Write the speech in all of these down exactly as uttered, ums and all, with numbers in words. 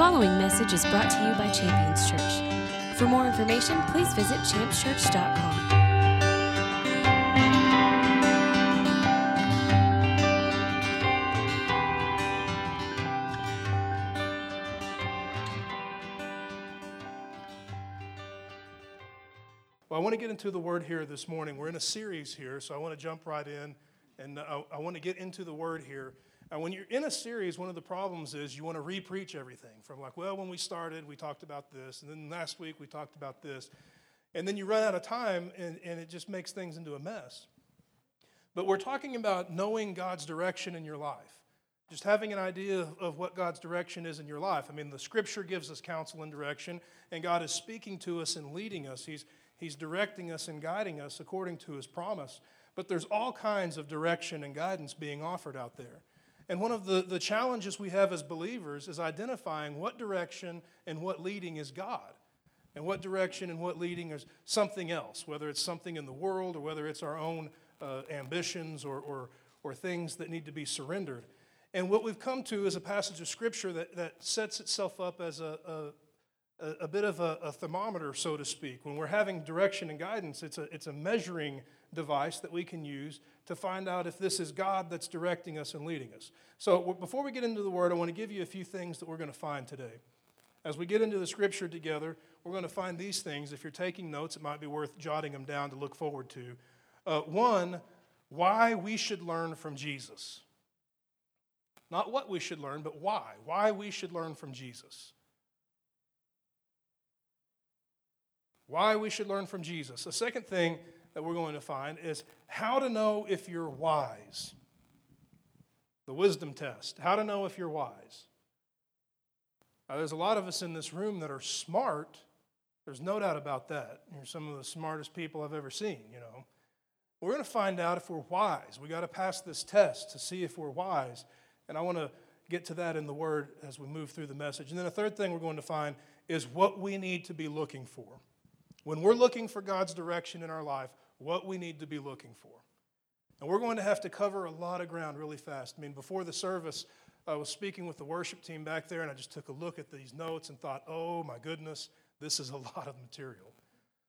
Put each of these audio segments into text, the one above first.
following message is brought to you by Champions Church. For more information, please visit champs church dot com. Well, I want to get into the Word here this morning. We're in a series here, so I want to jump right in, and I, I want to get into the Word here. And when you're in a series, one of the problems is you want to re-preach everything. From like, well, when we started, we talked about this. And then last week, we talked about this. And then you run out of time, and, and it just makes things into a mess. But we're talking about knowing God's direction in your life. Just having an idea of what God's direction is in your life. I mean, the Scripture gives us counsel and direction, and God is speaking to us and leading us. He's, he's directing us and guiding us according to His promise. But there's all kinds of direction and guidance being offered out there. And one of the, the challenges we have as believers is identifying what direction and what leading is God, and what direction and what leading is something else, whether it's something in the world or whether it's our own uh, ambitions or, or, or things that need to be surrendered. And what we've come to is a passage of Scripture that, that sets itself up as a, a, a bit of a, a thermometer, so to speak. When we're having direction and guidance, it's a, it's a measuring device that we can use to find out if this is God that's directing us and leading us. So before we get into the Word, I want to give you a few things that we're going to find today. As we get into the Scripture together, we're going to find these things. If you're taking notes, it might be worth jotting them down to look forward to. Uh, one, why we should learn from Jesus. Not what we should learn, but why. Why we should learn from Jesus. Why we should learn from Jesus. The second thing that we're going to find is how to know if you're wise. The wisdom test. How to know if you're wise. Now, there's a lot of us in this room that are smart. There's no doubt about that. You're some of the smartest people I've ever seen, you know. We're going to find out if we're wise. We've got to pass this test to see if we're wise. And I want to get to that in the Word as we move through the message. And then the third thing we're going to find is what we need to be looking for. When we're looking for God's direction in our life, what we need to be looking for. And we're going to have to cover a lot of ground really fast. I mean, before the service, I was speaking with the worship team back there, and I just took a look at these notes and thought, oh my goodness, this is a lot of material.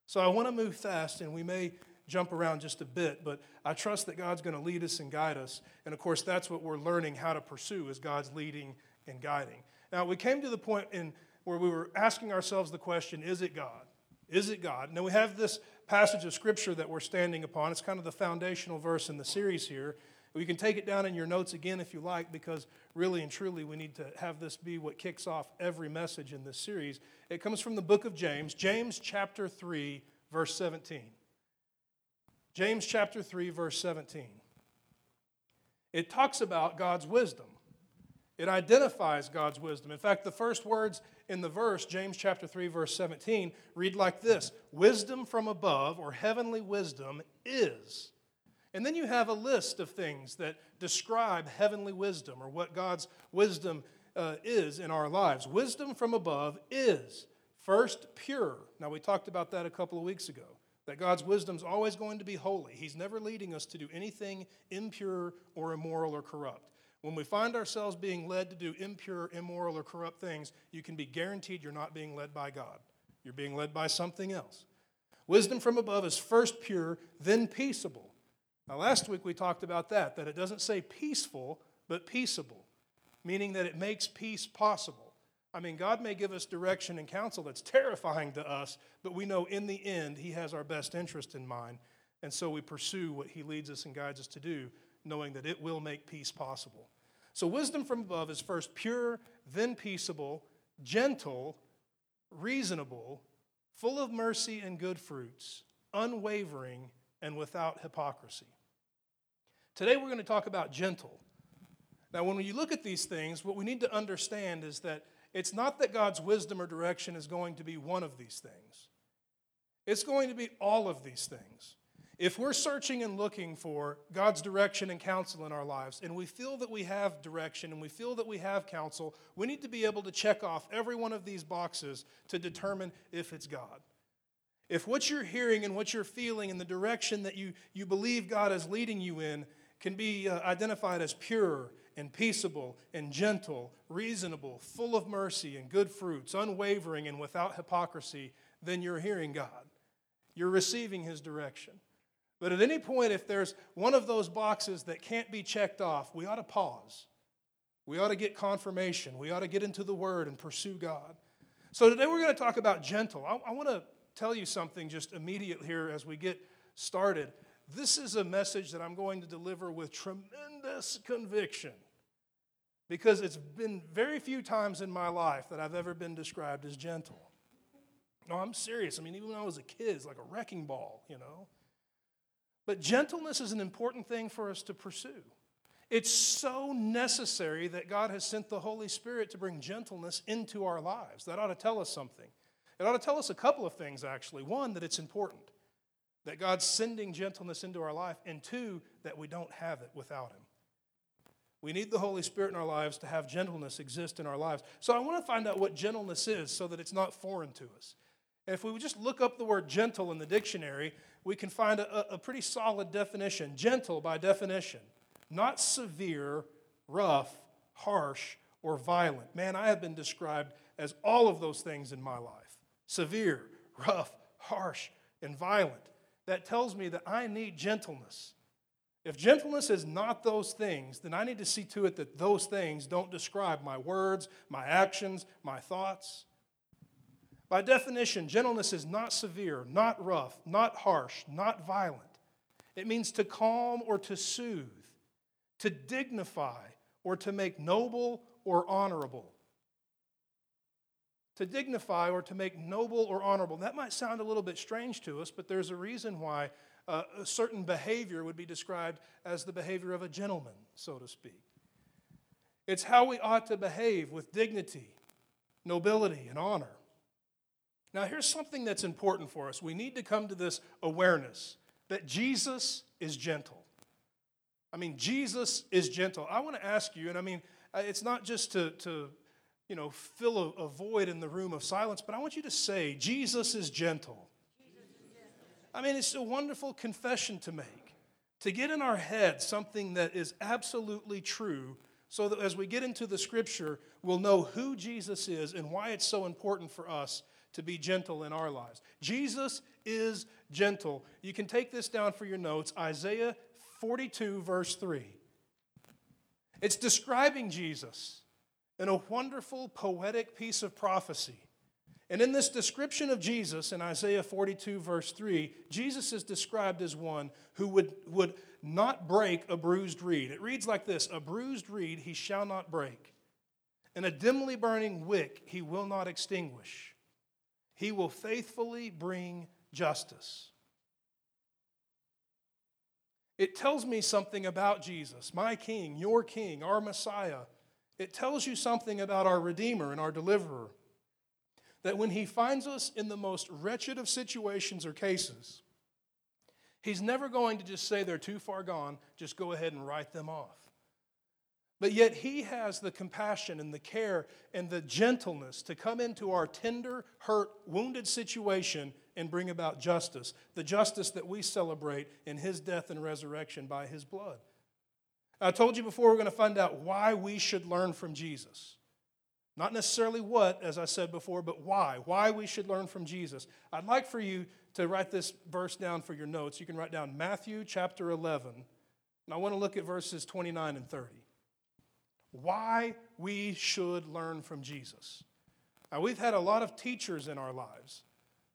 So I want to move fast, and we may jump around just a bit, but I trust that God's going to lead us and guide us. And of course, that's what we're learning how to pursue, is God's leading and guiding. Now, we came to the point in where we were asking ourselves the question, is it God? Is it God? Now, we have this passage of Scripture that we're standing upon. It's kind of the foundational verse in the series here. You can take it down in your notes again if you like, because really and truly we need to have this be what kicks off every message in this series. It comes from the book of James, James chapter three, verse seventeen. James chapter three, verse seventeen. It talks about God's wisdom. It identifies God's wisdom. In fact, the first words in the verse, James chapter three, verse seventeen, read like this: wisdom from above, or heavenly wisdom, is. And then you have a list of things that describe heavenly wisdom, or what God's wisdom uh, is in our lives. Wisdom from above is first pure. Now, we talked about that a couple of weeks ago, that God's wisdom is always going to be holy. He's never leading us to do anything impure or immoral or corrupt. When we find ourselves being led to do impure, immoral, or corrupt things, you can be guaranteed you're not being led by God. You're being led by something else. Wisdom from above is first pure, then peaceable. Now, last week we talked about that, that it doesn't say peaceful, but peaceable, meaning that it makes peace possible. I mean, God may give us direction and counsel that's terrifying to us, but we know in the end He has our best interest in mind, and so we pursue what He leads us and guides us to do, knowing that it will make peace possible. So wisdom from above is first pure, then peaceable, gentle, reasonable, full of mercy and good fruits, unwavering, and without hypocrisy. Today we're going to talk about gentle. Now, when you look at these things, what we need to understand is that it's not that God's wisdom or direction is going to be one of these things. It's going to be all of these things. If we're searching and looking for God's direction and counsel in our lives, and we feel that we have direction and we feel that we have counsel, we need to be able to check off every one of these boxes to determine if it's God. If what you're hearing and what you're feeling and the direction that you, you believe God is leading you in can be uh, identified as pure and peaceable and gentle, reasonable, full of mercy and good fruits, unwavering and without hypocrisy, then you're hearing God. You're receiving His direction. But at any point, if there's one of those boxes that can't be checked off, we ought to pause. We ought to get confirmation. We ought to get into the Word and pursue God. So today we're going to talk about gentle. I, I want to tell you something just immediate here as we get started. This is a message that I'm going to deliver with tremendous conviction, because it's been very few times in my life that I've ever been described as gentle. No, I'm serious. I mean, even when I was a kid, it's like a wrecking ball, you know. But gentleness is an important thing for us to pursue. It's so necessary that God has sent the Holy Spirit to bring gentleness into our lives. That ought to tell us something. It ought to tell us a couple of things, actually. One, that it's important, that God's sending gentleness into our life, and two, that we don't have it without Him. We need the Holy Spirit in our lives to have gentleness exist in our lives. So I want to find out what gentleness is so that it's not foreign to us. And if we would just look up the word gentle in the dictionary, we can find a, a pretty solid definition. Gentle by definition, not severe, rough, harsh, or violent. Man, I have been described as all of those things in my life. Severe, rough, harsh, and violent. That tells me that I need gentleness. If gentleness is not those things, then I need to see to it that those things don't describe my words, my actions, my thoughts. By definition, gentleness is not severe, not rough, not harsh, not violent. It means to calm or to soothe, to dignify or to make noble or honorable. To dignify or to make noble or honorable. That might sound a little bit strange to us, but there's a reason why uh, a certain behavior would be described as the behavior of a gentleman, so to speak. It's how we ought to behave with dignity, nobility, and honor. Now, here's something that's important for us. We need to come to this awareness that Jesus is gentle. I mean, Jesus is gentle. I want to ask you, and I mean, it's not just to, to you know, fill a, a void in the room of silence, but I want you to say, Jesus is gentle. Jesus is gentle. I mean, it's a wonderful confession to make, to get in our head something that is absolutely true, so that as we get into the Scripture, we'll know who Jesus is and why it's so important for us to be gentle in our lives. Jesus is gentle. You can take this down for your notes. Isaiah forty-two, verse three. It's describing Jesus in a wonderful poetic piece of prophecy. And in this description of Jesus in Isaiah forty-two, verse three, Jesus is described as one who would, would not break a bruised reed. It reads like this: a bruised reed he shall not break, and a dimly burning wick he will not extinguish. He will faithfully bring justice. It tells me something about Jesus, my King, your King, our Messiah. It tells you something about our Redeemer and our Deliverer, that when He finds us in the most wretched of situations or cases, He's never going to just say they're too far gone, just go ahead and write them off. But yet He has the compassion and the care and the gentleness to come into our tender, hurt, wounded situation and bring about justice, the justice that we celebrate in His death and resurrection by His blood. I told you before we're going to find out why we should learn from Jesus. Not necessarily what, as I said before, but why. Why we should learn from Jesus. I'd like for you to write this verse down for your notes. You can write down Matthew chapter eleven, and I want to look at verses twenty-nine and thirty. Why we should learn from Jesus. Now, we've had a lot of teachers in our lives.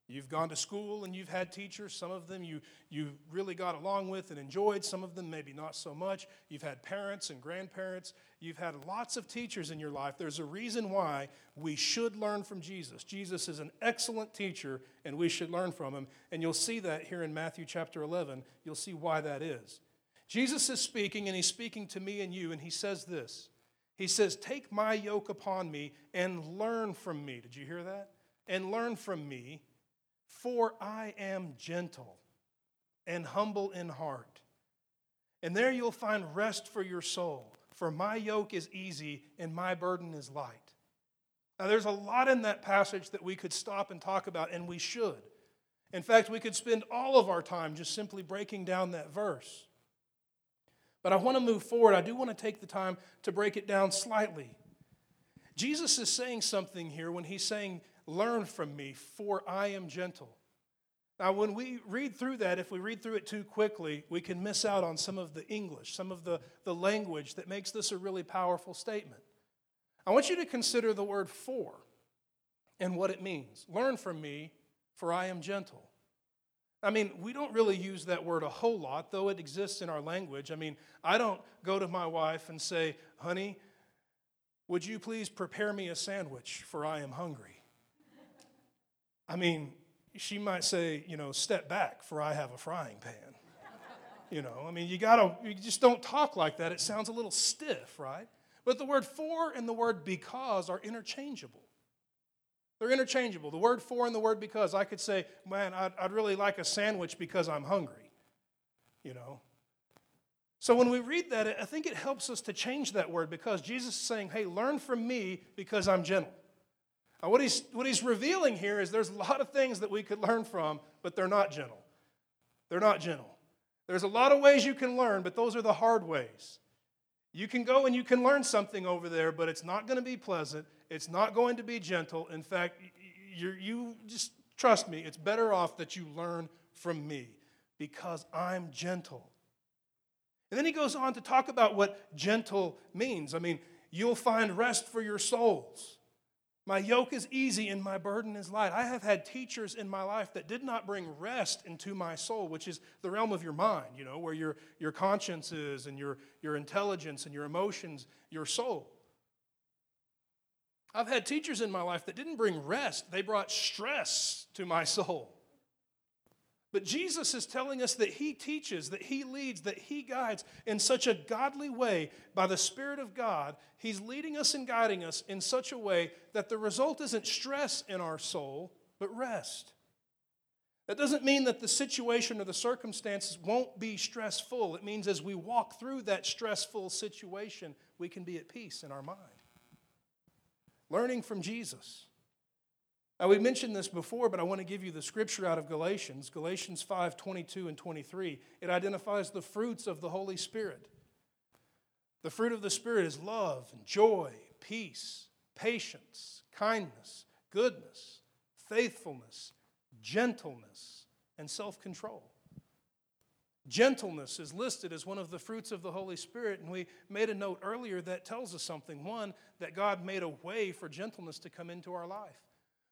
You've gone to school and you've had teachers. Some of them you, you really got along with and enjoyed. Some of them maybe not so much. You've had parents and grandparents. You've had lots of teachers in your life. There's a reason why we should learn from Jesus. Jesus is an excellent teacher, and we should learn from Him. And you'll see that here in Matthew chapter eleven. You'll see why that is. Jesus is speaking, and He's speaking to me and you, and He says this. He says, take my yoke upon me and learn from me. Did you hear that? And learn from me, for I am gentle and humble in heart. And there you'll find rest for your soul, for my yoke is easy and my burden is light. Now, there's a lot in that passage that we could stop and talk about, and we should. In fact, we could spend all of our time just simply breaking down that verse. But I want to move forward. I do want to take the time to break it down slightly. Jesus is saying something here when he's saying, learn from me, for I am gentle. Now, when we read through that, if we read through it too quickly, we can miss out on some of the English, some of the, the language that makes this a really powerful statement. I want you to consider the word for and what it means. Learn from me, for I am gentle. I mean, we don't really use that word a whole lot, though it exists in our language. I mean, I don't go to my wife and say, honey, would you please prepare me a sandwich, for I am hungry? I mean, she might say, you know, step back, for I have a frying pan. You know, I mean, you gotta, you just don't talk like that. It sounds a little stiff, right? But the word for and the word because are interchangeable. They're interchangeable. The word for and the word because. I could say, man, I'd, I'd really like a sandwich because I'm hungry, you know. So when we read that, I think it helps us to change that word because Jesus is saying, hey, learn from me because I'm gentle. Now, what he's, what he's revealing here is there's a lot of things that we could learn from, but they're not gentle. They're not gentle. There's a lot of ways you can learn, but those are the hard ways. You can go and you can learn something over there, but it's not going to be pleasant. It's not going to be gentle. In fact, you you just trust me, it's better off that you learn from me because I'm gentle. And then he goes on to talk about what gentle means. I mean, you'll find rest for your souls. My yoke is easy and my burden is light. I have had teachers in my life that did not bring rest into my soul, which is the realm of your mind, you know, where your, your conscience is and your, your intelligence and your emotions, your soul. I've had teachers in my life that didn't bring rest. They brought stress to my soul. But Jesus is telling us that he teaches, that he leads, that he guides in such a godly way by the Spirit of God. He's leading us and guiding us in such a way that the result isn't stress in our soul, but rest. That doesn't mean that the situation or the circumstances won't be stressful. It means as we walk through that stressful situation, we can be at peace in our mind. Learning from Jesus. Now, we mentioned this before, but I want to give you the scripture out of Galatians, Galatians five, twenty-two and twenty-three. It identifies the fruits of the Holy Spirit. The fruit of the Spirit is love and joy, peace, patience, kindness, goodness, faithfulness, gentleness, and self-control. Gentleness is listed as one of the fruits of the Holy Spirit, and we made a note earlier that tells us something. One, that God made a way for gentleness to come into our life.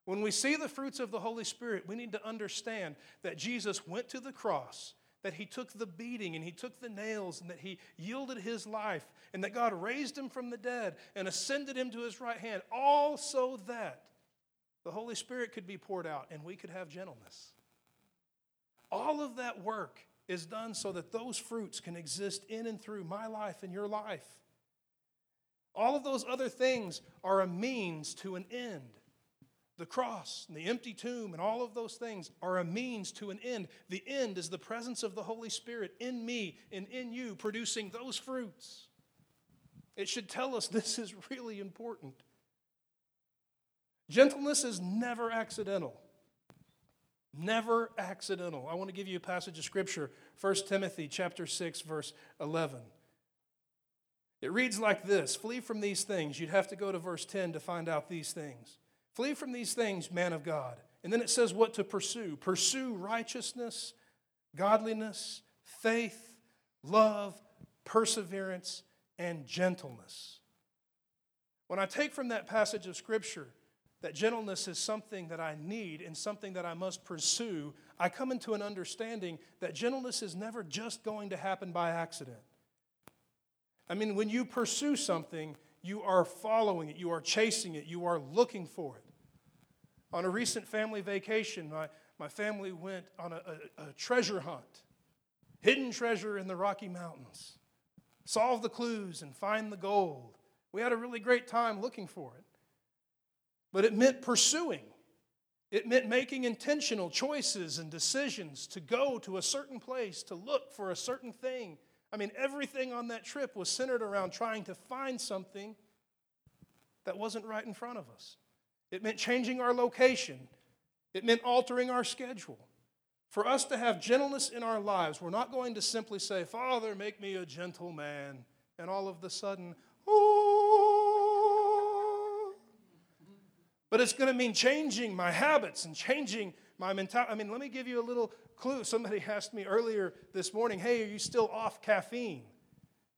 When we see the fruits of the Holy Spirit, we need to understand that Jesus went to the cross, that he took the beating and he took the nails and that he yielded his life and that God raised him from the dead and ascended him to his right hand, all so that the Holy Spirit could be poured out and we could have gentleness. All of that work is done so that those fruits can exist in and through my life and your life. All of those other things are a means to an end. The cross and the empty tomb and all of those things are a means to an end. The end is the presence of the Holy Spirit in me and in you producing those fruits. It should tell us this is really important. Gentleness is never accidental. Never accidental. I want to give you a passage of Scripture, First Timothy chapter six, verse eleven. It reads like this, flee from these things. You'd have to go to verse ten to find out these things. Flee from these things, man of God. And then it says what to pursue. Pursue righteousness, godliness, faith, love, perseverance, and gentleness. When I take from that passage of Scripture that gentleness is something that I need and something that I must pursue, I come into an understanding that gentleness is never just going to happen by accident. I mean, when you pursue something, you are following it. You are chasing it. You are looking for it. On a recent family vacation, my, my family went on a, a, a treasure hunt, hidden treasure in the Rocky Mountains. Solve the clues and find the gold. We had a really great time looking for it. But it meant pursuing. It meant making intentional choices and decisions to go to a certain place, to look for a certain thing. I mean, everything on that trip was centered around trying to find something that wasn't right in front of us. It meant changing our location. It meant altering our schedule. For us to have gentleness in our lives, we're not going to simply say, Father, make me a gentle man, and all of a sudden, oh. But it's going to mean changing my habits and changing my mentality. I mean, let me give you a little clue. Somebody asked me earlier this morning, hey, are you still off caffeine?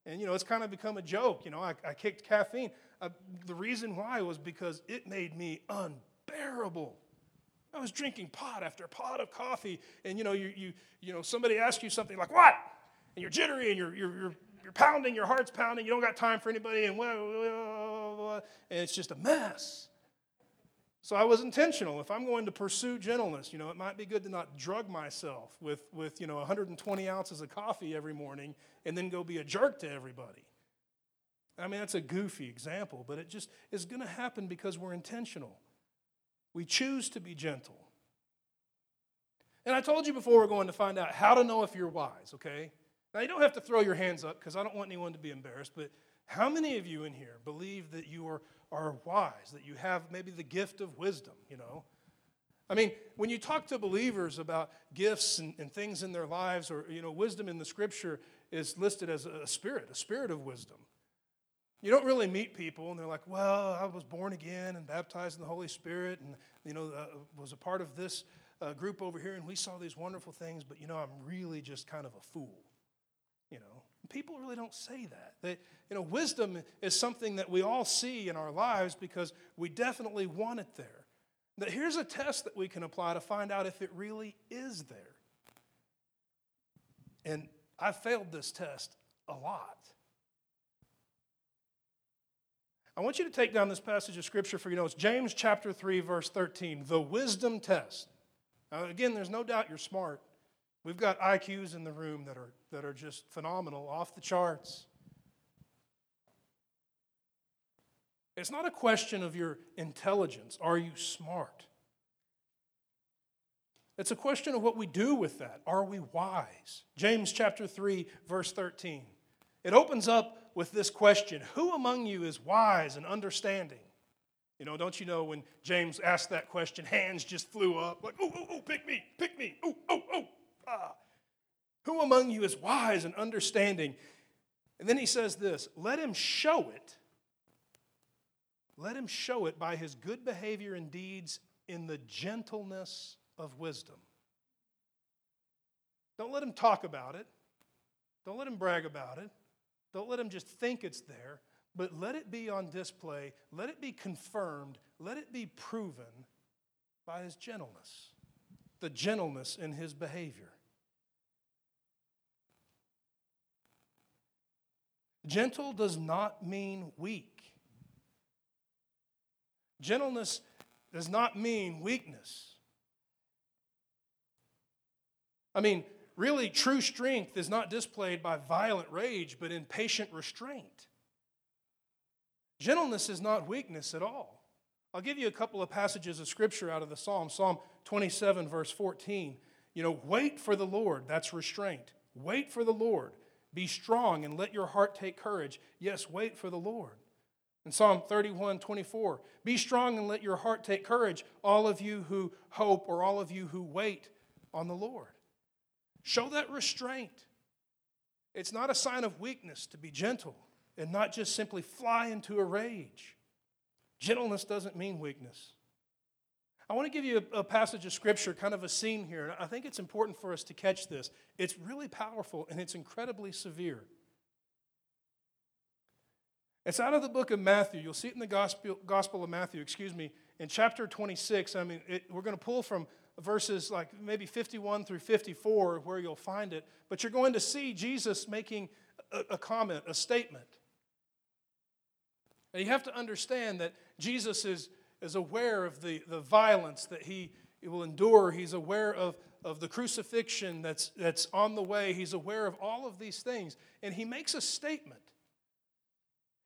And, you know, it's kind of become a joke. You know, I, I kicked caffeine. Uh, the reason why was because it made me unbearable. I was drinking pot after pot of coffee, and you know, you you you know, somebody asks you something like what, and you're jittery, and you're you're you're, you're pounding, your heart's pounding, you don't got time for anybody, and blah, blah, blah, and it's just a mess. So I was intentional. If I'm going to pursue gentleness, you know, it might be good to not drug myself with with you know one hundred twenty ounces of coffee every morning, and then go be a jerk to everybody. I mean, that's a goofy example, but it just is going to happen because we're intentional. We choose to be gentle. And I told you before we're going to find out how to know if you're wise, okay? Now, you don't have to throw your hands up because I don't want anyone to be embarrassed, but how many of you in here believe that you are, are wise, that you have maybe the gift of wisdom, you know? I mean, when you talk to believers about gifts and, and things in their lives, or, you know, wisdom in the Scripture is listed as a spirit, a spirit of wisdom. You don't really meet people, and they're like, well, I was born again and baptized in the Holy Spirit, and, you know, uh, was a part of this uh, group over here, and we saw these wonderful things, but, you know, I'm really just kind of a fool, you know. People really don't say that. They, you know, wisdom is something that we all see in our lives because we definitely want it there. But here's a test that we can apply to find out if it really is there. And I failed this test a lot. I want you to take down this passage of Scripture for your notes. James chapter three, verse thirteen, the wisdom test. Now, again, there's no doubt you're smart. We've got I Qs in the room that are, that are just phenomenal, off the charts. It's not a question of your intelligence. Are you smart? It's a question of what we do with that. Are we wise? James chapter three, verse thirteen. It opens up with this question, who among you is wise and understanding? You know, don't you know when James asked that question, hands just flew up, like, oh, oh, oh, pick me, pick me, oh, oh, oh, ah. Who among you is wise and understanding? And then he says this, let him show it, let him show it by his good behavior and deeds in the gentleness of wisdom. Don't let him talk about it. Don't let him brag about it. Don't let him just think it's there, but let it be on display. Let it be confirmed. Let it be proven by his gentleness, the gentleness in his behavior. Gentle does not mean weak. Gentleness does not mean weakness. I mean, really, true strength is not displayed by violent rage, but in patient restraint. Gentleness is not weakness at all. I'll give you a couple of passages of Scripture out of the Psalm. Psalm twenty-seven, verse fourteen. You know, wait for the Lord. That's restraint. Wait for the Lord. Be strong and let your heart take courage. Yes, wait for the Lord. In Psalm thirty-one, twenty-four. Be strong and let your heart take courage, all of you who hope, or all of you who wait on the Lord. Show that restraint. It's not a sign of weakness to be gentle and not just simply fly into a rage. Gentleness doesn't mean weakness. I want to give you a, a passage of Scripture, kind of a scene here, and I think it's important for us to catch this. It's really powerful, and it's incredibly severe. It's out of the book of Matthew. You'll see it in the Gospel, Gospel of Matthew, excuse me, in chapter twenty-six. I mean, it, we're going to pull from verses like maybe fifty-one through fifty-four, where you'll find it. But you're going to see Jesus making a, a comment, a statement. And you have to understand that Jesus is, is aware of the, the violence that he will endure. He's aware of, of the crucifixion that's, that's on the way. He's aware of all of these things. And he makes a statement.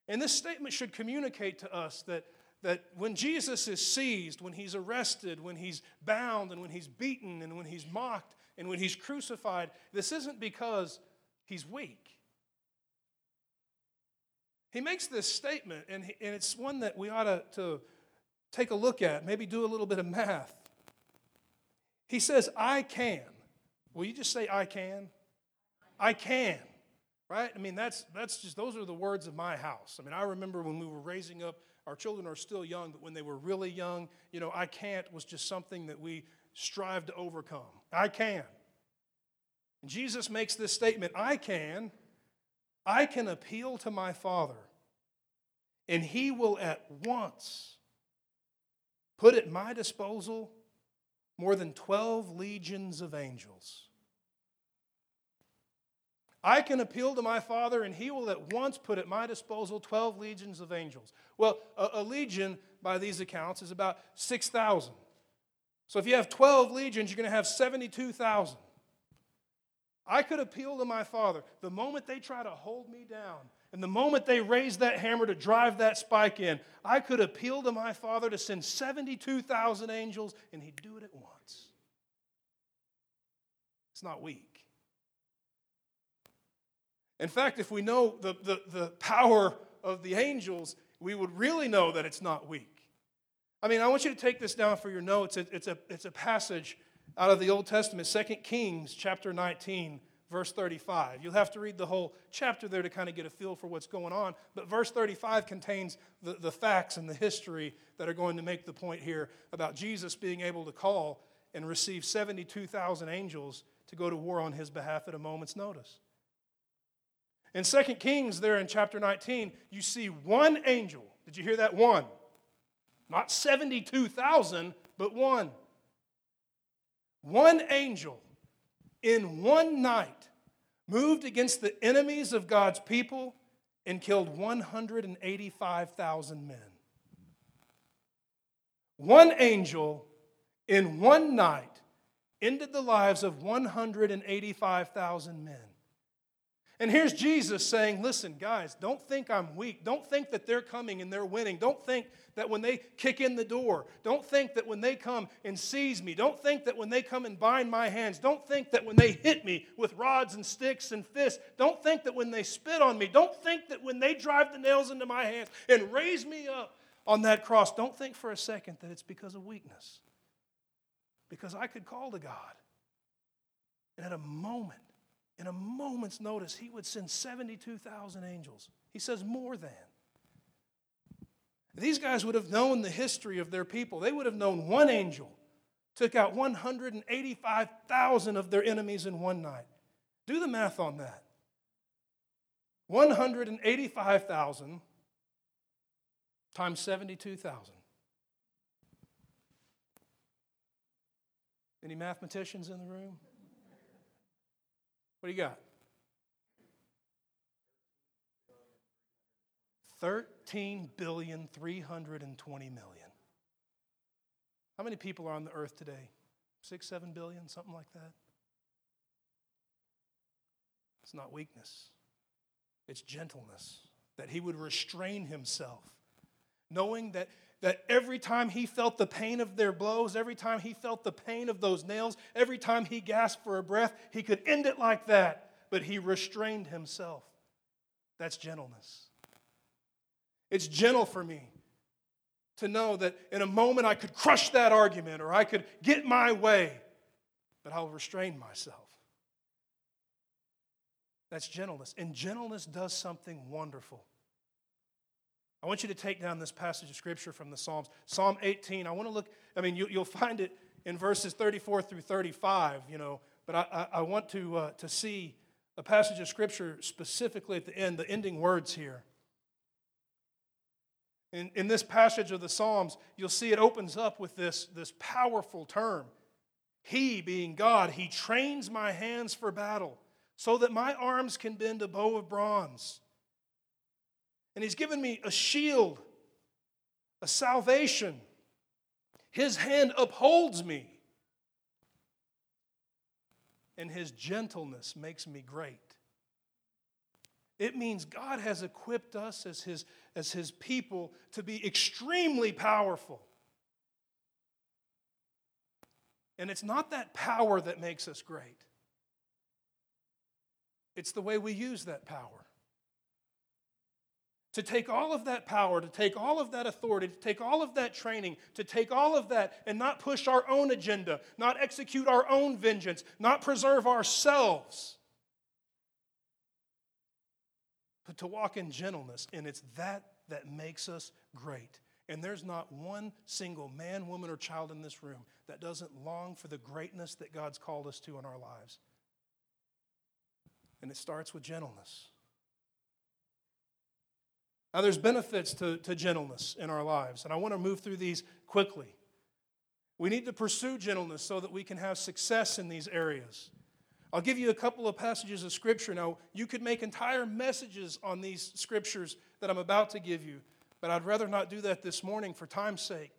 And this statement should communicate to us that That when Jesus is seized, when he's arrested, when he's bound, and when he's beaten, and when he's mocked, and when he's crucified, this isn't because he's weak. He makes this statement, and, he, and it's one that we ought to, to take a look at, maybe do a little bit of math. He says, I can. Will you just say, I can? I can, right? I mean, that's that's just, those are the words of my house. I mean, I remember when we were raising up, our children are still young, but when they were really young, you know, I can't was just something that we strive to overcome. I can. And Jesus makes this statement, I can, I can appeal to my Father, and he will at once put at my disposal more than twelve legions of angels. I can appeal to my Father, and he will at once put at my disposal twelve legions of angels. Well, a, a legion, by these accounts, is about six thousand. So if you have twelve legions, you're going to have seventy-two thousand. I could appeal to my Father. The moment they try to hold me down, and the moment they raise that hammer to drive that spike in, I could appeal to my Father to send seventy-two thousand angels, and he'd do it at once. It's not weak. In fact, if we know the, the, the power of the angels, we would really know that it's not weak. I mean, I want you to take this down for your notes. It, it's, a, it's a passage out of the Old Testament, Second Kings chapter nineteen, verse thirty-five. You'll have to read the whole chapter there to kind of get a feel for what's going on. But verse thirty-five contains the, the facts and the history that are going to make the point here about Jesus being able to call and receive seventy-two thousand angels to go to war on his behalf at a moment's notice. In Second Kings there in chapter nineteen, you see one angel. Did you hear that? One. Not seventy-two thousand, but one. One angel in one night moved against the enemies of God's people and killed one hundred eighty-five thousand men. One angel in one night ended the lives of one hundred eighty-five thousand men. And here's Jesus saying, listen, guys, don't think I'm weak. Don't think that they're coming and they're winning. Don't think that when they kick in the door, don't think that when they come and seize me, don't think that when they come and bind my hands, don't think that when they hit me with rods and sticks and fists, don't think that when they spit on me, don't think that when they drive the nails into my hands and raise me up on that cross, don't think for a second that it's because of weakness. Because I could call to God, and at a moment, in a moment's notice, he would send seventy-two thousand angels. He says more than. These guys would have known the history of their people. They would have known one angel took out one hundred eighty-five thousand of their enemies in one night. Do the math on that. one hundred eighty-five thousand times seventy-two thousand. Any mathematicians in the room? What do you got? thirteen billion, three hundred twenty million. How many people are on the earth today? Six, seven billion, something like that? It's not weakness. It's gentleness. That he would restrain himself, knowing that that every time he felt the pain of their blows, every time he felt the pain of those nails, every time he gasped for a breath, he could end it like that, but he restrained himself. That's gentleness. It's gentle for me to know that in a moment I could crush that argument or I could get my way, but I'll restrain myself. That's gentleness. And gentleness does something wonderful. I want you to take down this passage of Scripture from the Psalms. Psalm eighteen, I want to look, I mean, you, you'll find it in verses thirty-four through thirty-five, you know, but I, I, I want to, uh, to see a passage of Scripture specifically at the end, the ending words here. In, in this passage of the Psalms, you'll see it opens up with this, this powerful term. He, being God, he trains my hands for battle so that my arms can bend a bow of bronze. And he's given me a shield, a salvation. His hand upholds me. And his gentleness makes me great. It means God has equipped us as his, as his people to be extremely powerful. And it's not that power that makes us great. It's the way we use that power. to take all of that power, to take all of that authority, to take all of that training, to take all of that and not push our own agenda, not execute our own vengeance, not preserve ourselves, but to walk in gentleness. And it's that that makes us great. And there's not one single man, woman, or child in this room that doesn't long for the greatness that God's called us to in our lives. And it starts with gentleness. Now, there's benefits to, to gentleness in our lives, and I want to move through these quickly. We need to pursue gentleness so that we can have success in these areas. I'll give you a couple of passages of Scripture. Now, you could make entire messages on these Scriptures that I'm about to give you, but I'd rather not do that this morning for time's sake.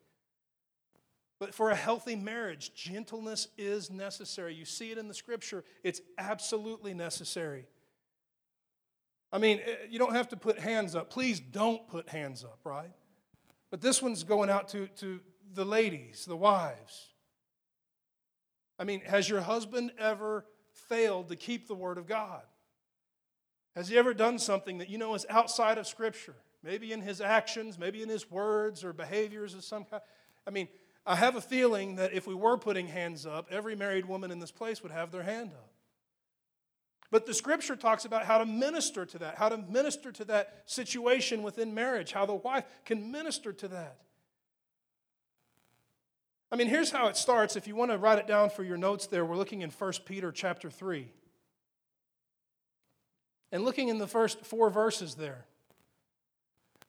But for a healthy marriage, gentleness is necessary. You see it in the Scripture. It's absolutely necessary. I mean, you don't have to put hands up. Please don't put hands up, right? But this one's going out to, to the ladies, the wives. I mean, has your husband ever failed to keep the Word of God? Has he ever done something that you know is outside of Scripture? Maybe in his actions, maybe in his words or behaviors of some kind. I mean, I have a feeling that if we were putting hands up, every married woman in this place would have their hand up. But the Scripture talks about how to minister to that, how to minister to that situation within marriage, how the wife can minister to that. I mean, here's how it starts. If you want to write it down for your notes there, we're looking in First Peter chapter three. And looking in the first four verses there.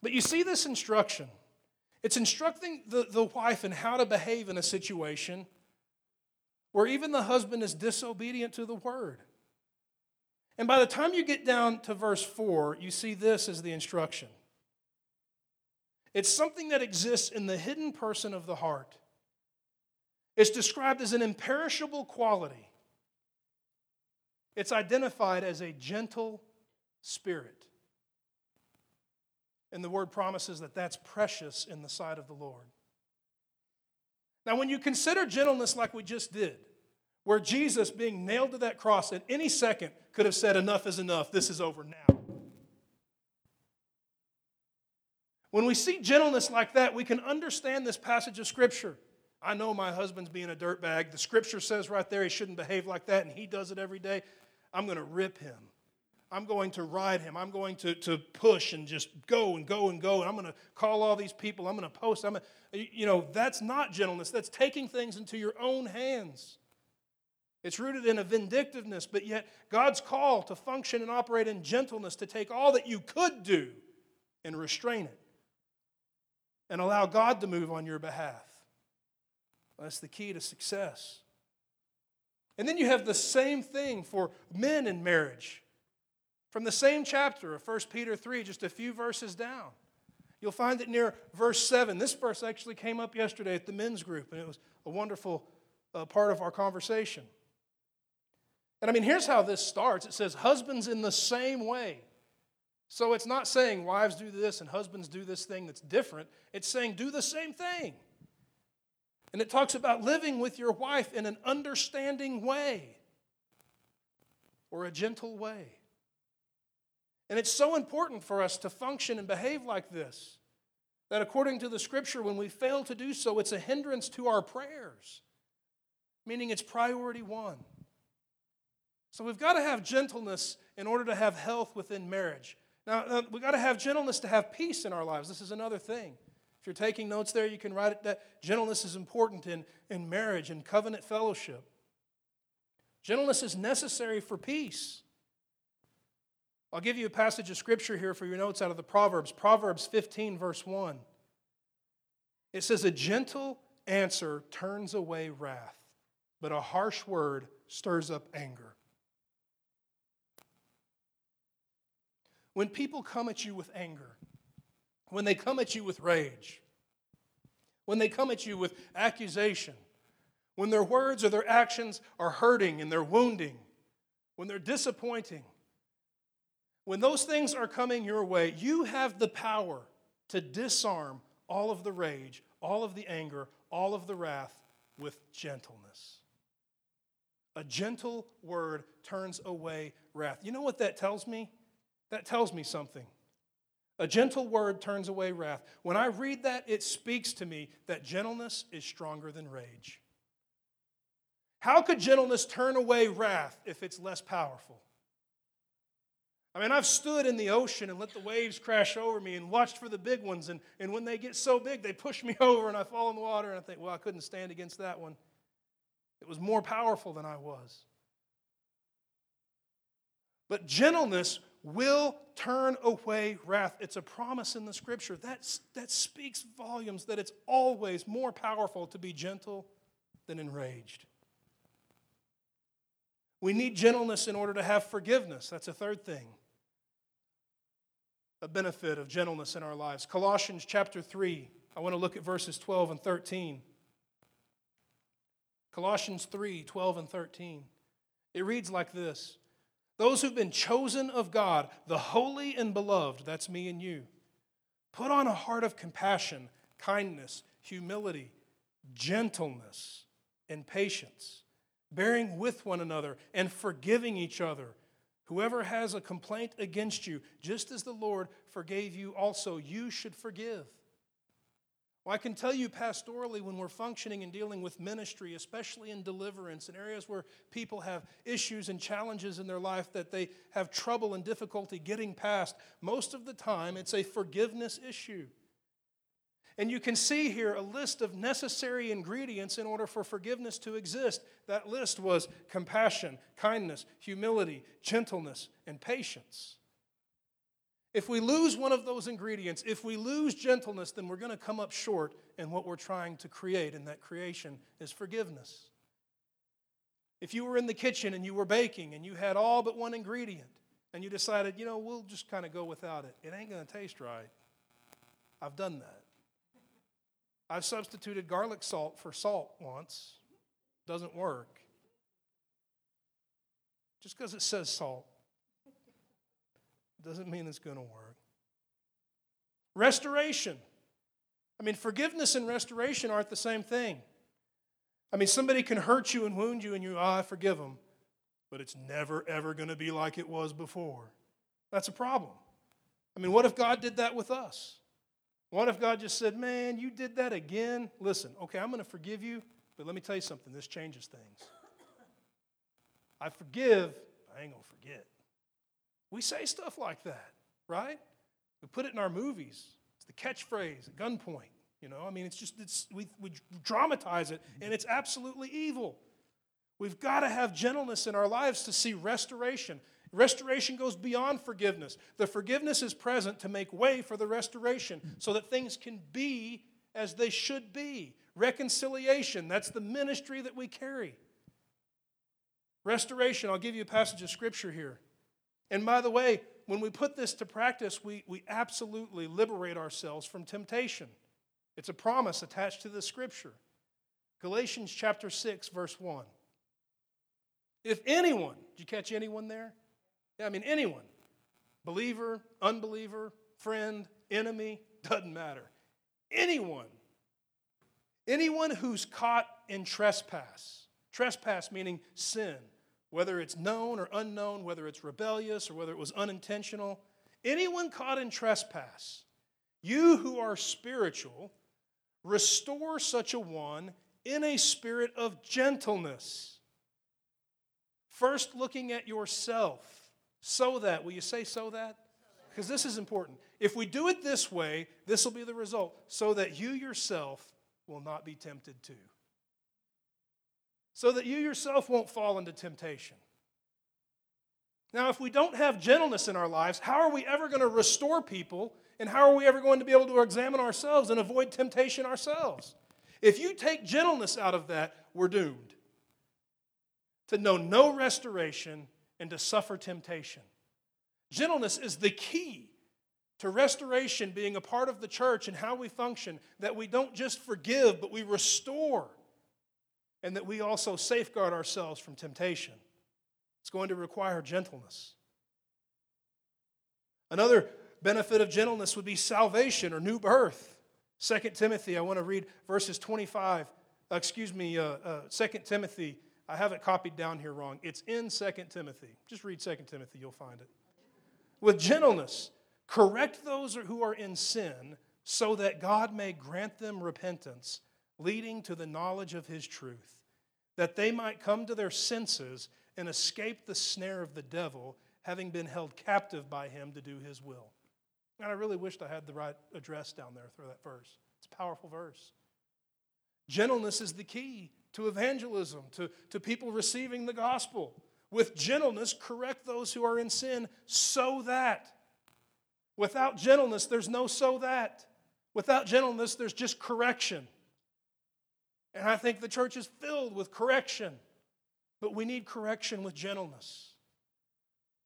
But you see this instruction. It's instructing the, the wife in how to behave in a situation where even the husband is disobedient to the word. And by the time you get down to verse four, you see this as the instruction. It's something that exists in the hidden person of the heart. It's described as an imperishable quality. It's identified as a gentle spirit. And the word promises that that's precious in the sight of the Lord. Now, when you consider gentleness like we just did, where Jesus, being nailed to that cross at any second, could have said, enough is enough, this is over now. When we see gentleness like that, we can understand this passage of Scripture. I know my husband's being a dirtbag. The Scripture says right there he shouldn't behave like that, and he does it every day. I'm going to rip him. I'm going to ride him. I'm going to, to push and just go and go and go. And I'm going to call all these people. I'm going to post. I'm, gonna, you know, that's not gentleness. That's taking things into your own hands. It's rooted in a vindictiveness, but yet God's call to function and operate in gentleness, to take all that you could do and restrain it and allow God to move on your behalf. That's the key to success. And then you have the same thing for men in marriage. From the same chapter of First Peter three, just a few verses down, you'll find it near verse seven. This verse actually came up yesterday at the men's group, and it was a wonderful uh, part of our conversation. And I mean, here's how this starts. It says, husbands in the same way. So it's not saying wives do this and husbands do this thing that's different. It's saying do the same thing. And it talks about living with your wife in an understanding way or a gentle way. And it's so important for us to function and behave like this that according to the Scripture, when we fail to do so, it's a hindrance to our prayers, meaning it's priority one. So we've got to have gentleness in order to have health within marriage. Now, we've got to have gentleness to have peace in our lives. This is another thing. If you're taking notes there, you can write it down. Gentleness is important in, in marriage and covenant fellowship. Gentleness is necessary for peace. I'll give you a passage of Scripture here for your notes out of the Proverbs. Proverbs fifteen, verse one. It says, a gentle answer turns away wrath, but a harsh word stirs up anger. When people come at you with anger, when they come at you with rage, when they come at you with accusation, when their words or their actions are hurting and they're wounding, when they're disappointing, when those things are coming your way, you have the power to disarm all of the rage, all of the anger, all of the wrath with gentleness. A gentle word turns away wrath. You know what that tells me? That tells me something. A gentle word turns away wrath. When I read that, it speaks to me that gentleness is stronger than rage. How could gentleness turn away wrath if it's less powerful? I mean, I've stood in the ocean and let the waves crash over me and watched for the big ones, and, and when they get so big, they push me over and I fall in the water and I think, well, I couldn't stand against that one. It was more powerful than I was. But gentleness will turn away wrath. It's a promise in the Scripture. That's, that speaks volumes that it's always more powerful to be gentle than enraged. We need gentleness in order to have forgiveness. That's a third thing, a benefit of gentleness in our lives. Colossians chapter three, I want to look at verses twelve and thirteen. Colossians three, twelve and thirteen. It reads like this. Those who've been chosen of God, the holy and beloved, that's me and you, put on a heart of compassion, kindness, humility, gentleness, and patience, bearing with one another and forgiving each other. Whoever has a complaint against you, just as the Lord forgave you also, you should forgive. Well, I can tell you pastorally when we're functioning and dealing with ministry, especially in deliverance, in areas where people have issues and challenges in their life that they have trouble and difficulty getting past, most of the time it's a forgiveness issue. And you can see here a list of necessary ingredients in order for forgiveness to exist. That list was compassion, kindness, humility, gentleness, and patience. If we lose one of those ingredients, if we lose gentleness, then we're going to come up short in what we're trying to create, and that creation is forgiveness. If you were in the kitchen and you were baking and you had all but one ingredient and you decided, you know, we'll just kind of go without it, it ain't going to taste right. I've done that. I've substituted garlic salt for salt once. Doesn't work. Just because it says salt doesn't mean it's going to work. Restoration. I mean, forgiveness and restoration aren't the same thing. I mean, somebody can hurt you and wound you and you, ah, I forgive them, but it's never, ever going to be like it was before. That's a problem. I mean, what if God did that with us? What if God just said, man, you did that again? Listen, okay, I'm going to forgive you, but let me tell you something. This changes things. I forgive, but I ain't going to forget. We say stuff like that, right? We put it in our movies. It's the catchphrase at gunpoint. You know, I mean, it's just, it's, we, we dramatize it, and it's absolutely evil. We've got to have gentleness in our lives to see restoration. Restoration goes beyond forgiveness. The forgiveness is present to make way for the restoration so that things can be as they should be. Reconciliation, that's the ministry that we carry. Restoration, I'll give you a passage of Scripture here. And by the way, when we put this to practice, we, we absolutely liberate ourselves from temptation. It's a promise attached to the Scripture. Galatians chapter six, verse one. If anyone, did you catch anyone there? Yeah, I mean anyone, believer, unbeliever, friend, enemy, doesn't matter. Anyone, anyone who's caught in trespass, trespass meaning sin, whether it's known or unknown, whether it's rebellious or whether it was unintentional, anyone caught in trespass, you who are spiritual, restore such a one in a spirit of gentleness. First looking at yourself, so that, will you say so that? Because this is important. If we do it this way, this will be the result, so that you yourself will not be tempted too. So that you yourself won't fall into temptation. Now, if we don't have gentleness in our lives, how are we ever going to restore people, and how are we ever going to be able to examine ourselves and avoid temptation ourselves? If you take gentleness out of that, we're doomed to know no restoration and to suffer temptation. Gentleness is the key to restoration being a part of the church and how we function, that we don't just forgive, but we restore. And that we also safeguard ourselves from temptation. It's going to require gentleness. Another benefit of gentleness would be salvation or new birth. Second Timothy, I want to read verses twenty-five. Excuse me, uh, uh, Second Timothy. I have it copied down here wrong. It's in Second Timothy. Just read Second Timothy, you'll find it. With gentleness, Correct those who are in sin so that God may grant them repentance, leading to the knowledge of his truth, that they might come to their senses and escape the snare of the devil, having been held captive by him to do his will. And I really wished I had the right address down there for that verse. It's a powerful verse. Gentleness is the key to evangelism, to, to people receiving the gospel. With gentleness, correct those who are in sin so that. Without gentleness, there's no so that. Without gentleness, there's just correction. And I think the church is filled with correction. But we need correction with gentleness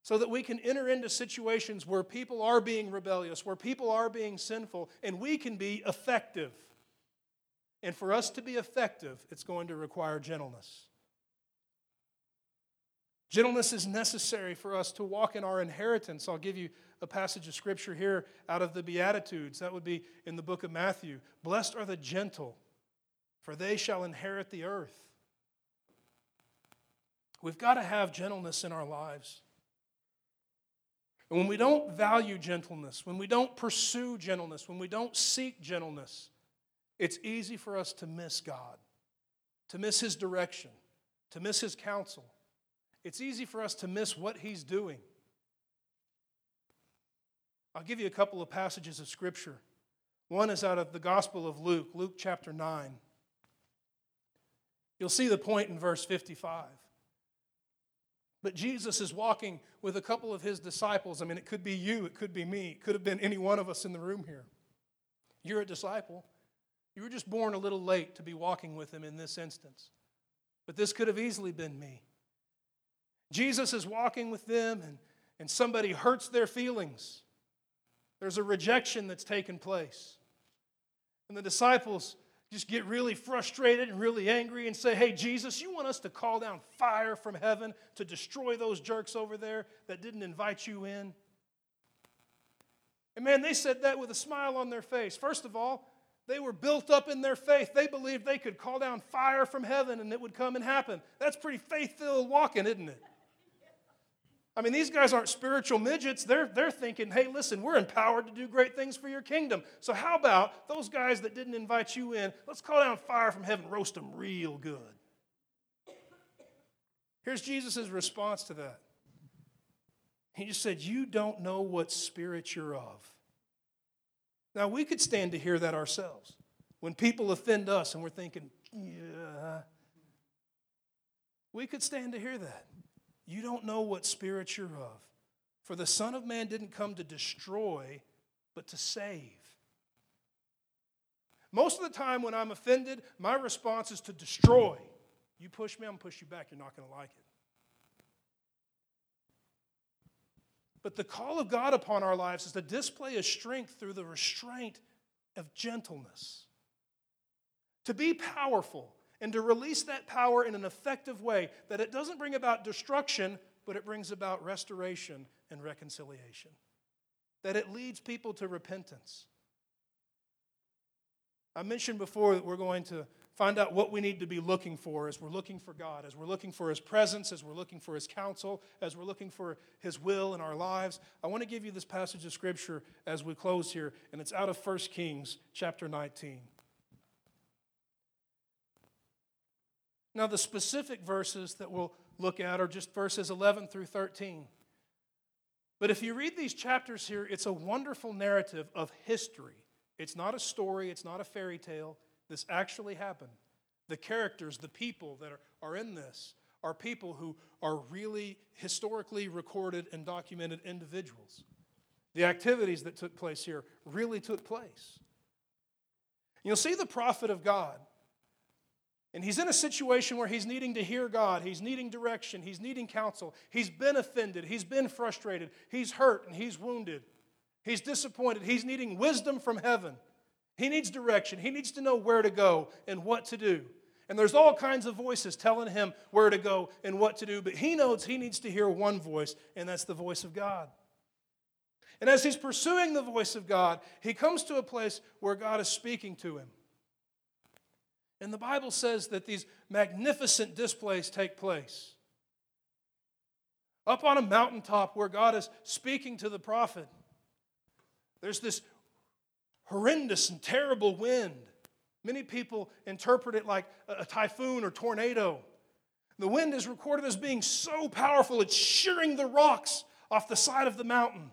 so that we can enter into situations where people are being rebellious, where people are being sinful, and we can be effective. And for us to be effective, it's going to require gentleness. Gentleness is necessary for us to walk in our inheritance. I'll give you a passage of Scripture here out of the Beatitudes. That would be in the book of Matthew. Blessed are the gentle, for they shall inherit the earth. We've got to have gentleness in our lives. And when we don't value gentleness, when we don't pursue gentleness, when we don't seek gentleness, it's easy for us to miss God, to miss his direction, to miss his counsel. It's easy for us to miss what he's doing. I'll give you a couple of passages of Scripture. One is out of the Gospel of Luke, Luke chapter nine. You'll see the point in verse fifty-five. But Jesus is walking with a couple of his disciples. I mean, it could be you, it could be me, it could have been any one of us in the room here. You're a disciple. You were just born a little late to be walking with him in this instance. But this could have easily been me. Jesus is walking with them, and, and somebody hurts their feelings. There's a rejection that's taken place. And the disciples just get really frustrated and really angry and say, hey, Jesus, you want us to call down fire from heaven to destroy those jerks over there that didn't invite you in? And man, they said that with a smile on their face. First of all, they were built up in their faith. They believed they could call down fire from heaven and it would come and happen. That's pretty faith-filled walking, isn't it? I mean, these guys aren't spiritual midgets. They're, they're thinking, hey, listen, we're empowered to do great things for your kingdom. So how about those guys that didn't invite you in, let's call down fire from heaven, roast them real good. Here's Jesus' response to that. He just said, you don't know what spirit you're of. Now, we could stand to hear that ourselves. When people offend us and we're thinking, yeah. We could stand to hear that. You don't know what spirit you're of. For the Son of Man didn't come to destroy, but to save. Most of the time when I'm offended, my response is to destroy. You push me, I'm going to push you back. You're not going to like it. But the call of God upon our lives is to display a strength through the restraint of gentleness. To be powerful and to release that power in an effective way that it doesn't bring about destruction, but it brings about restoration and reconciliation. That it leads people to repentance. I mentioned before that we're going to find out what we need to be looking for as we're looking for God, as we're looking for his presence, as we're looking for his counsel, as we're looking for his will in our lives. I want to give you this passage of Scripture as we close here, and it's out of First Kings chapter nineteen. Now, the specific verses that we'll look at are just verses eleven through thirteen. But if you read these chapters here, it's a wonderful narrative of history. It's not a story, it's not a fairy tale. This actually happened. The characters, the people that are, are in this are people who are really historically recorded and documented individuals. The activities that took place here really took place. You'll see the prophet of God, and he's in a situation where he's needing to hear God. He's needing direction. He's needing counsel. He's been offended. He's been frustrated. He's hurt and he's wounded. He's disappointed. He's needing wisdom from heaven. He needs direction. He needs to know where to go and what to do. And there's all kinds of voices telling him where to go and what to do, but he knows he needs to hear one voice, and that's the voice of God. And as he's pursuing the voice of God, he comes to a place where God is speaking to him. And the Bible says that these magnificent displays take place. Up on a mountaintop where God is speaking to the prophet, There's this horrendous and terrible wind. Many people interpret it like a typhoon or tornado. The wind is recorded as being so powerful, it's shearing the rocks off the side of the mountain.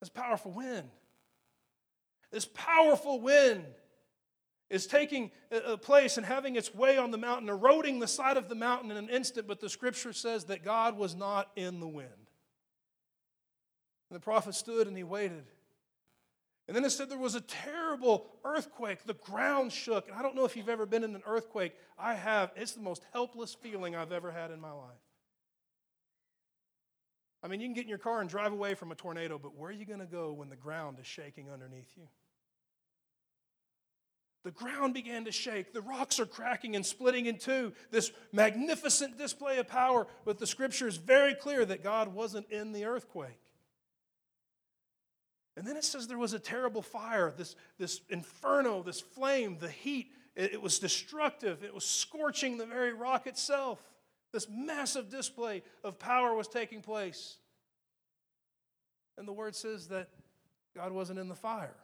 This powerful wind. This powerful wind is taking a place and having its way on the mountain, eroding the side of the mountain in an instant, but the Scripture says that God was not in the wind. And the prophet stood and he waited. And then it said there was a terrible earthquake. The ground shook. And I don't know if you've ever been in an earthquake. I have. It's the most helpless feeling I've ever had in my life. I mean, you can get in your car and drive away from a tornado, but where are you going to go when the ground is shaking underneath you? The ground began to shake. The rocks are cracking and splitting in two. This magnificent display of power, but the Scripture is very clear that God wasn't in the earthquake. And then it says there was a terrible fire, this, this inferno, this flame, the heat. It, it was destructive. It was scorching the very rock itself. This massive display of power was taking place. And the Word says that God wasn't in the fire.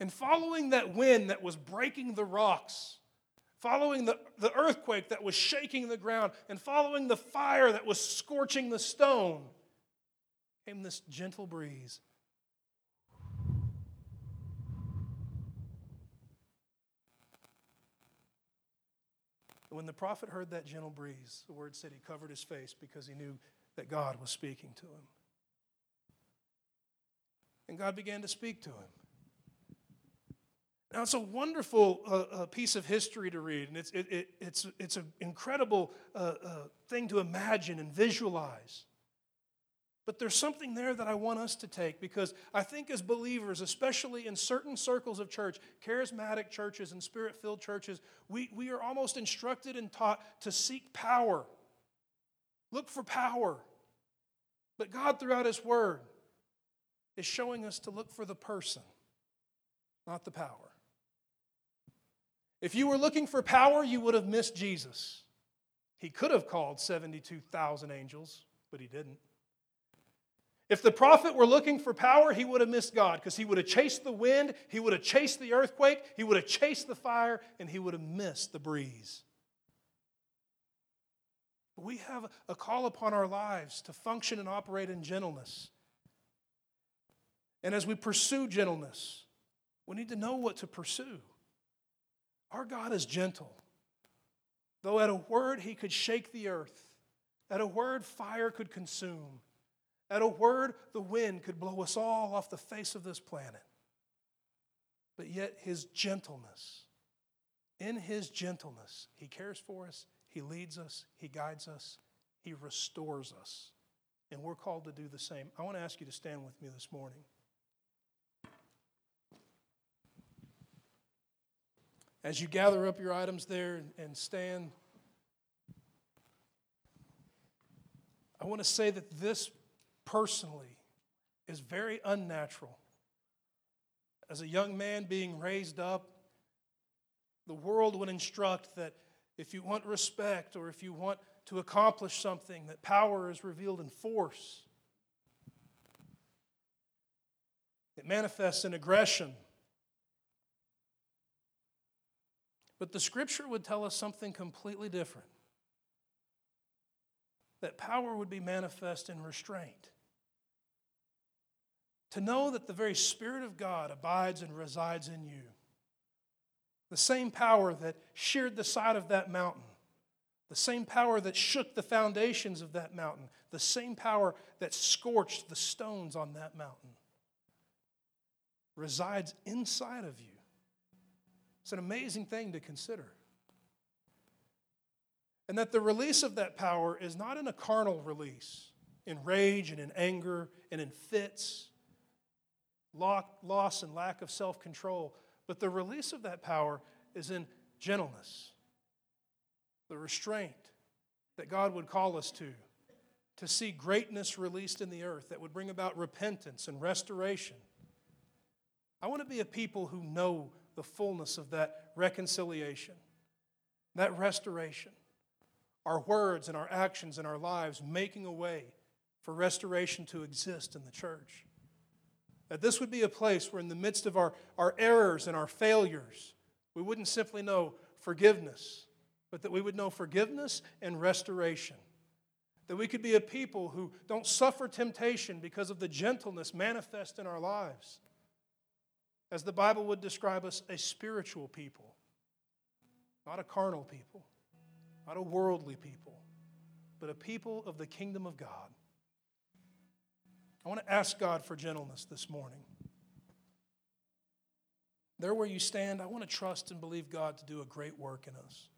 And following that wind that was breaking the rocks, following the, the earthquake that was shaking the ground, and following the fire that was scorching the stone, came this gentle breeze. And when the prophet heard that gentle breeze, the Word said he covered his face because he knew that God was speaking to him. And God began to speak to him. Now, it's a wonderful uh, uh, piece of history to read, and it's it, it, it's it's an incredible uh, uh, thing to imagine and visualize. But there's something there that I want us to take, because I think as believers, especially in certain circles of church, charismatic churches and Spirit-filled churches, we, we are almost instructed and taught to seek power. Look for power. But God, throughout His Word, is showing us to look for the person, not the power. If you were looking for power, you would have missed Jesus. He could have called seventy-two thousand angels, but He didn't. If the prophet were looking for power, he would have missed God, because he would have chased the wind, he would have chased the earthquake, he would have chased the fire, and he would have missed the breeze. But we have a call upon our lives to function and operate in gentleness. And as we pursue gentleness, we need to know what to pursue. Our God is gentle. Though at a word He could shake the earth, at a word fire could consume, at a word the wind could blow us all off the face of this planet. But yet His gentleness, in His gentleness, He cares for us, He leads us, He guides us, He restores us. And we're called to do the same. I want to ask you to stand with me this morning. As you gather up your items there and stand, I want to say that this personally is very unnatural. As a young man being raised up, the world would instruct that if you want respect or if you want to accomplish something, that power is revealed in force. It manifests in aggression. But the Scripture would tell us something completely different. That power would be manifest in restraint. To know that the very Spirit of God abides and resides in you. The same power that sheared the side of that mountain. The same power that shook the foundations of that mountain. The same power that scorched the stones on that mountain resides inside of you. It's an amazing thing to consider. And that the release of that power is not in a carnal release, in rage and in anger and in fits, loss and lack of self-control. But the release of that power is in gentleness, the restraint that God would call us to, to see greatness released in the earth that would bring about repentance and restoration. I want to be a people who know the fullness of that reconciliation, that restoration, our words and our actions and our lives making a way for restoration to exist in the church. That this would be a place where in the midst of our, our errors and our failures, we wouldn't simply know forgiveness, but that we would know forgiveness and restoration. That we could be a people who don't suffer temptation because of the gentleness manifest in our lives. As the Bible would describe us, a spiritual people, not a carnal people, not a worldly people, but a people of the kingdom of God. I want to ask God for gentleness this morning. There where you stand, I want to trust and believe God to do a great work in us.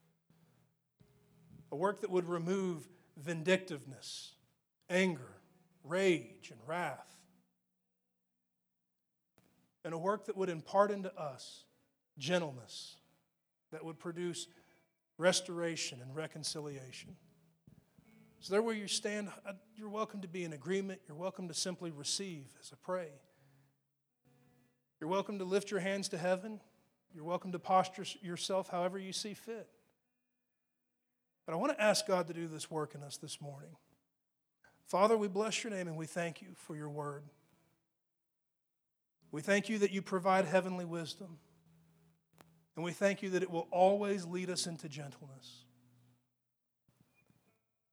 A work that would remove vindictiveness, anger, rage, and wrath. And a work that would impart into us gentleness that would produce restoration and reconciliation. So there where you stand, you're welcome to be in agreement. You're welcome to simply receive as I pray. You're welcome to lift your hands to heaven. You're welcome to posture yourself however you see fit. But I want to ask God to do this work in us this morning. Father, we bless your name and we thank you for your word. We thank you that you provide heavenly wisdom. And we thank you that it will always lead us into gentleness.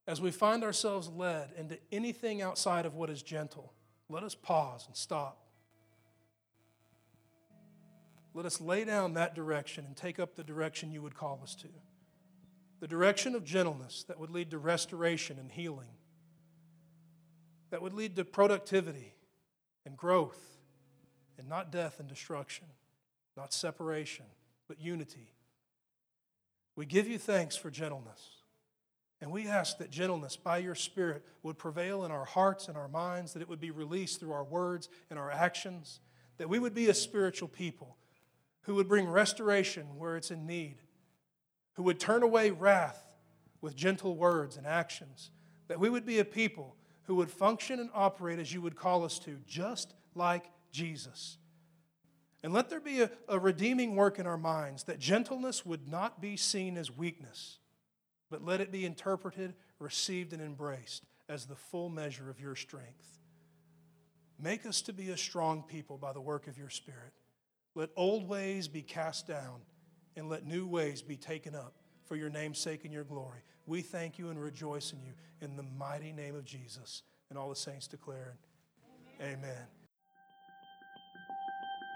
As we find ourselves led into anything outside of what is gentle, let us pause and stop. Let us lay down that direction and take up the direction you would call us to. The direction of gentleness that would lead to restoration and healing, that would lead to productivity and growth, and not death and destruction, not separation, but unity. We give you thanks for gentleness, and we ask that gentleness by your Spirit would prevail in our hearts and our minds, that it would be released through our words and our actions, that we would be a spiritual people who would bring restoration where it's in need, who would turn away wrath with gentle words and actions, that we would be a people who would function and operate as you would call us to, just like Jesus. And let there be a, a redeeming work in our minds, that gentleness would not be seen as weakness, but let it be interpreted, received, and embraced as the full measure of your strength. Make us to be a strong people by the work of your Spirit. Let old ways be cast down, and let new ways be taken up for your name's sake and your glory. We thank you and rejoice in you in the mighty name of Jesus. And all the saints declare, amen. Amen.